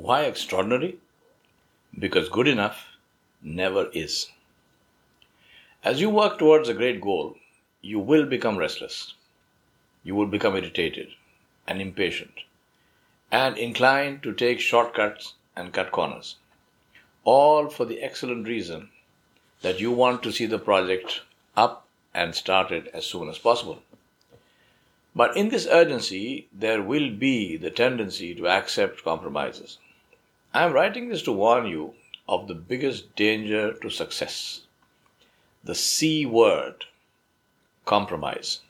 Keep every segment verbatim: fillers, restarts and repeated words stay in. Why extraordinary? Because good enough never is. As you work towards a great goal, you will become restless. You will become irritated and impatient and inclined to take shortcuts and cut corners, all for the excellent reason that you want to see the project up and started as soon as possible. But in this urgency, there will be the tendency to accept compromises. I am writing this to warn you of the biggest danger to success, the C word, compromise.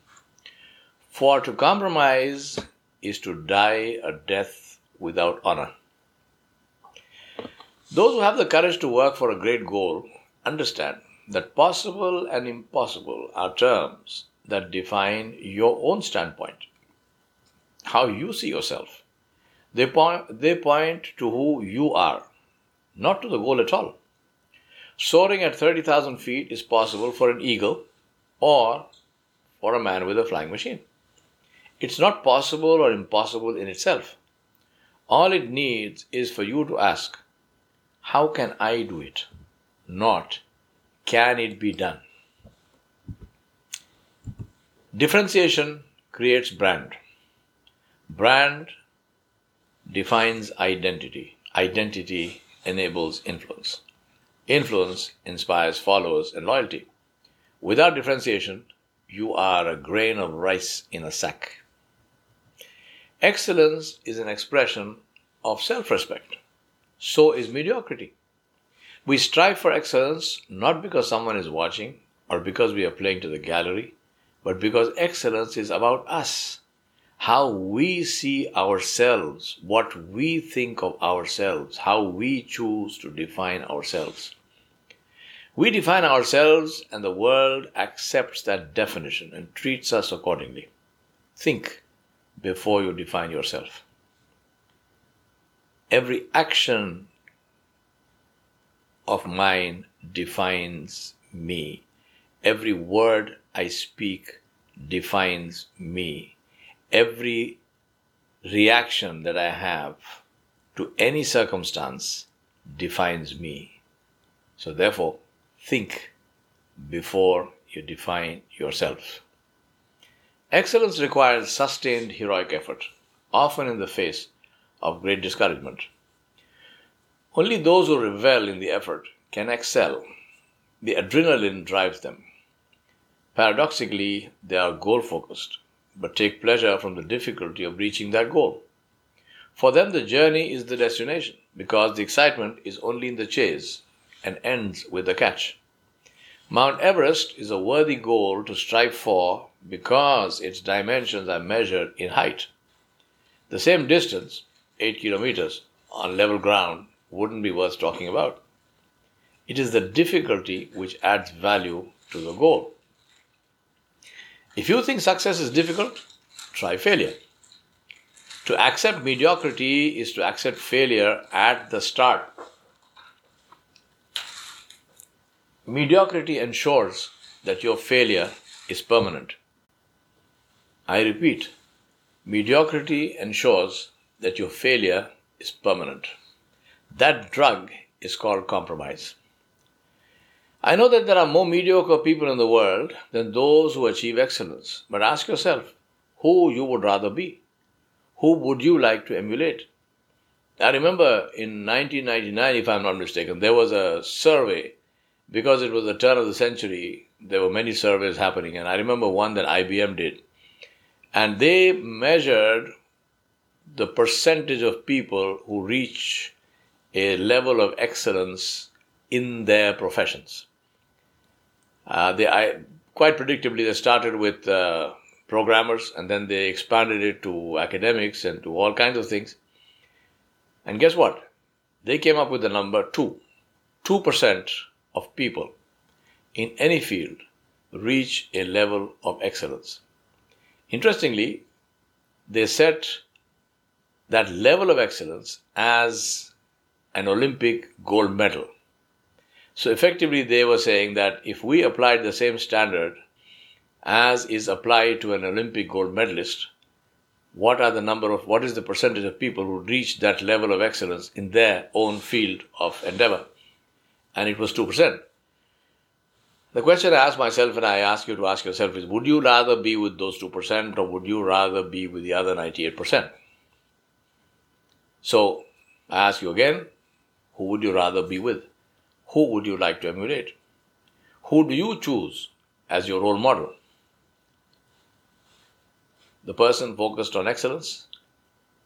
For to compromise is to die a death without honor. Those who have the courage to work for a great goal understand that possible and impossible are terms that define your own standpoint, how you see yourself. They point, they point to who you are, not to the goal at all. Soaring at thirty thousand feet is possible for an eagle or for a man with a flying machine. It's not possible or impossible in itself. All it needs is for you to ask, how can I do it? Not, can it be done? Differentiation creates brand. Brand defines identity. Identity enables influence. Influence inspires followers and loyalty. Without differentiation, you are a grain of rice in a sack. Excellence is an expression of self-respect. So is mediocrity. We strive for excellence not because someone is watching or because we are playing to the gallery, but because excellence is about us, how we see ourselves, what we think of ourselves, how we choose to define ourselves. We define ourselves and the world accepts that definition and treats us accordingly. Think before you define yourself. Every action of mine defines me. Every word I speak defines me. Every reaction that I have to any circumstance defines me. So therefore, think before you define yourself. Excellence requires sustained heroic effort, often in the face of great discouragement. Only those who revel in the effort can excel. The adrenaline drives them. Paradoxically, they are goal-focused, but take pleasure from the difficulty of reaching that goal. For them, the journey is the destination, because the excitement is only in the chase and ends with the catch. Mount Everest is a worthy goal to strive for because its dimensions are measured in height. The same distance, eight kilometers, on level ground wouldn't be worth talking about. It is the difficulty which adds value to the goal. If you think success is difficult, try failure. To accept mediocrity is to accept failure at the start. Mediocrity ensures that your failure is permanent. I repeat, mediocrity ensures that your failure is permanent. That drug is called compromise. I know that there are more mediocre people in the world than those who achieve excellence. But ask yourself who you would rather be. Who would you like to emulate? I remember in nineteen ninety-nine, if I'm not mistaken, there was a survey. Because it was the turn of the century, there were many surveys happening. And I remember one that I B M did. And they measured the percentage of people who reach a level of excellence in their professions. Uh, they I, quite predictably, they started with uh, programmers, and then they expanded it to academics and to all kinds of things. And guess what? They came up with the number two. Two percent of people in any field reach a level of excellence. Interestingly, they set that level of excellence as an Olympic gold medal. So effectively, they were saying that if we applied the same standard as is applied to an Olympic gold medalist, what are the number of, what is the percentage of people who reach that level of excellence in their own field of endeavor? And it was two percent. The question I asked myself, and I ask you to ask yourself, is would you rather be with those two percent or would you rather be with the other ninety-eight percent? So I ask you again, who would you rather be with? Who would you like to emulate? Who do you choose as your role model? The person focused on excellence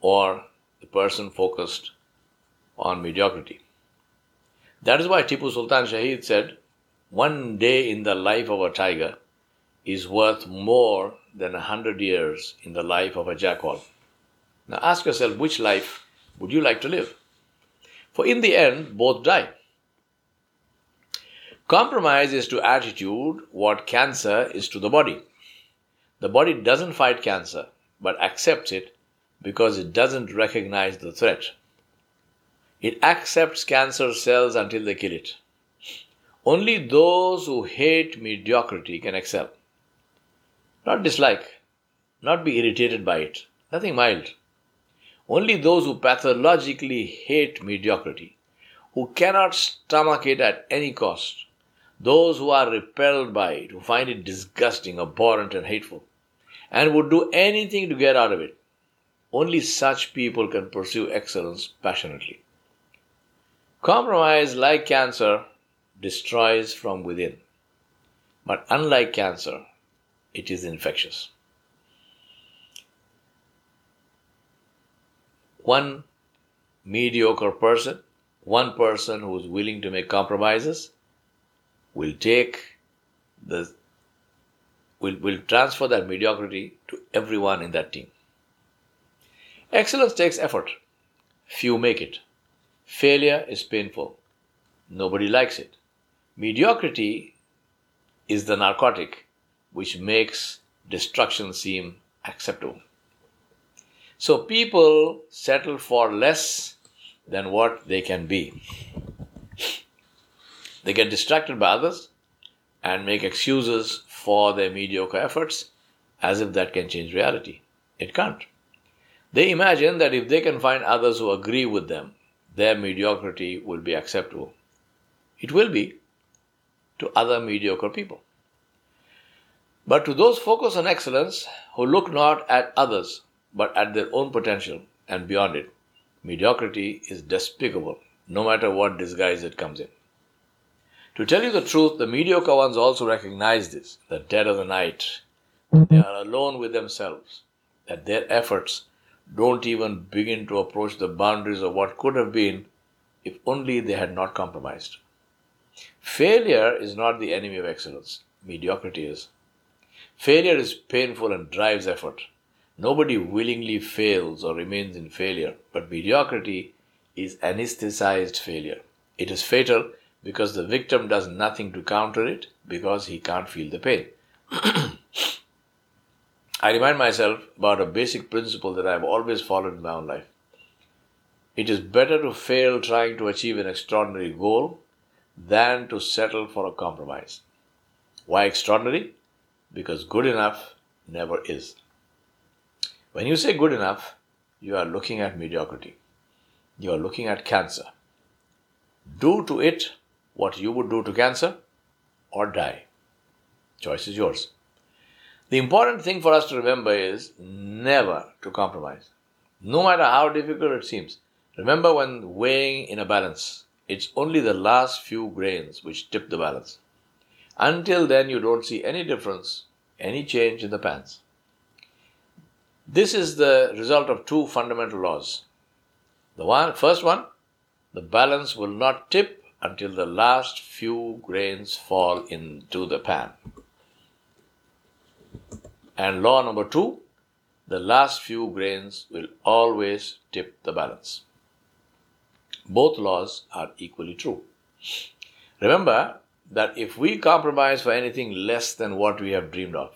or the person focused on mediocrity? That is why Tipu Sultan Shaheed said, one day in the life of a tiger is worth more than a hundred years in the life of a jackal. Now ask yourself, which life would you like to live? For in the end, both die. Compromise is to attitude what cancer is to the body. The body doesn't fight cancer, but accepts it because it doesn't recognize the threat. It accepts cancer cells until they kill it. Only those who hate mediocrity can excel. Not dislike, not be irritated by it, nothing mild. Only those who pathologically hate mediocrity, who cannot stomach it at any cost, those who are repelled by it, who find it disgusting, abhorrent and hateful, and would do anything to get out of it, only such people can pursue excellence passionately. Compromise, like cancer, destroys from within. But unlike cancer, it is infectious. One mediocre person, one person who is willing to make compromises, will take the, will, will transfer that mediocrity to everyone in that team. Excellence takes effort. Few make it. Failure is painful. Nobody likes it. Mediocrity is the narcotic which makes destruction seem acceptable. So people settle for less than what they can be. They get distracted by others and make excuses for their mediocre efforts as if that can change reality. It can't. They imagine that if they can find others who agree with them, their mediocrity will be acceptable. It will be to other mediocre people. But to those focused on excellence, who look not at others but at their own potential and beyond it, mediocrity is despicable, no matter what disguise it comes in. To tell you the truth, the mediocre ones also recognize this, the dead of the night. They are alone with themselves, that their efforts don't even begin to approach the boundaries of what could have been if only they had not compromised. Failure is not the enemy of excellence. Mediocrity is. Failure is painful and drives effort. Nobody willingly fails or remains in failure, but mediocrity is anesthetized failure. It is fatal because the victim does nothing to counter it because he can't feel the pain. I remind myself about a basic principle that I have always followed in my own life. It is better to fail trying to achieve an extraordinary goal than to settle for a compromise. Why extraordinary? Because good enough never is. When you say good enough, you are looking at mediocrity. You are looking at cancer. Do to it what you would do to cancer, or die. Choice is yours. The important thing for us to remember is never to compromise, no matter how difficult it seems. Remember, when weighing in a balance, it's only the last few grains which tip the balance. Until then, you don't see any difference, any change in the pans. This is the result of two fundamental laws. The one, first one, the balance will not tip until the last few grains fall into the pan. And law number two, the last few grains will always tip the balance. Both laws are equally true. Remember that if we compromise for anything less than what we have dreamed of,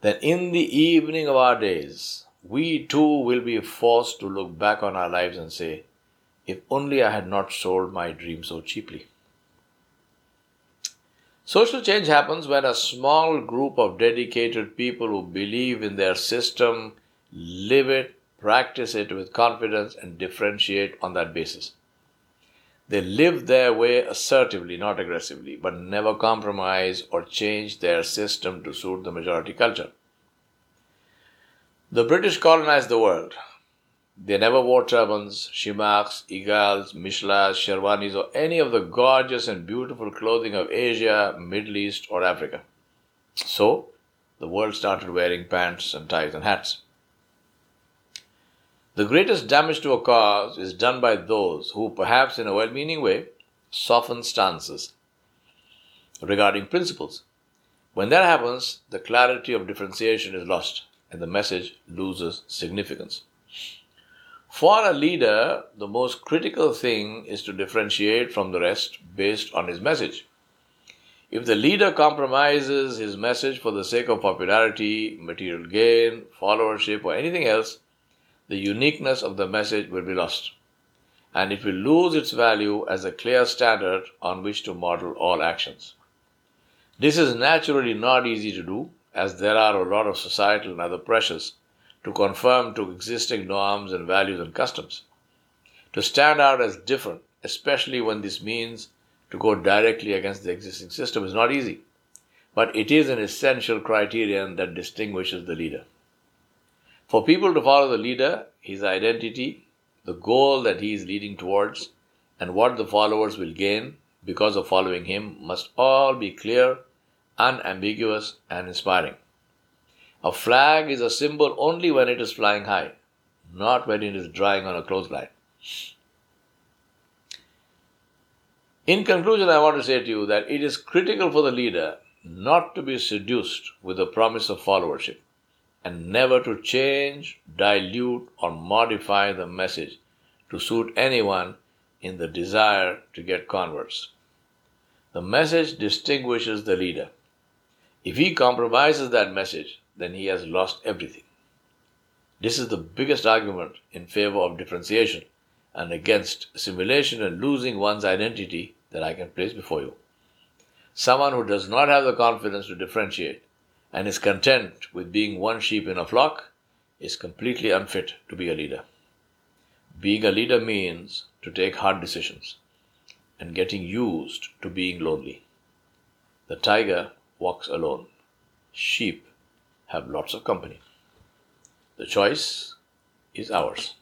then in the evening of our days, we too will be forced to look back on our lives and say, if only I had not sold my dream so cheaply. Social change happens when a small group of dedicated people who believe in their system live it, practice it with confidence, and differentiate on that basis. They live their way assertively, not aggressively, but never compromise or change their system to suit the majority culture. The British colonized the world. They never wore turbans, shimaks, igals, mishlas, sherwanis, or any of the gorgeous and beautiful clothing of Asia, Middle East, or Africa. So, the world started wearing pants and ties and hats. The greatest damage to a cause is done by those who, perhaps in a well-meaning way, soften stances regarding principles. When that happens, the clarity of differentiation is lost and the message loses significance. For a leader, the most critical thing is to differentiate from the rest based on his message. If the leader compromises his message for the sake of popularity, material gain, followership, or anything else, the uniqueness of the message will be lost, and it will lose its value as a clear standard on which to model all actions. This is naturally not easy to do, as there are a lot of societal and other pressures to conform to existing norms and values and customs. To stand out as different, especially when this means to go directly against the existing system, is not easy, but it is an essential criterion that distinguishes the leader. For people to follow the leader, his identity, the goal that he is leading towards, and what the followers will gain because of following him must all be clear, unambiguous, and inspiring. A flag is a symbol only when it is flying high, not when it is drying on a clothesline. In conclusion, I want to say to you that it is critical for the leader not to be seduced with the promise of followership and never to change, dilute, or modify the message to suit anyone in the desire to get converts. The message distinguishes the leader. If he compromises that message, then he has lost everything. This is the biggest argument in favor of differentiation and against assimilation and losing one's identity that I can place before you. Someone who does not have the confidence to differentiate and is content with being one sheep in a flock is completely unfit to be a leader. Being a leader means to take hard decisions and getting used to being lonely. The tiger walks alone. Sheep have lots of company. The choice is ours.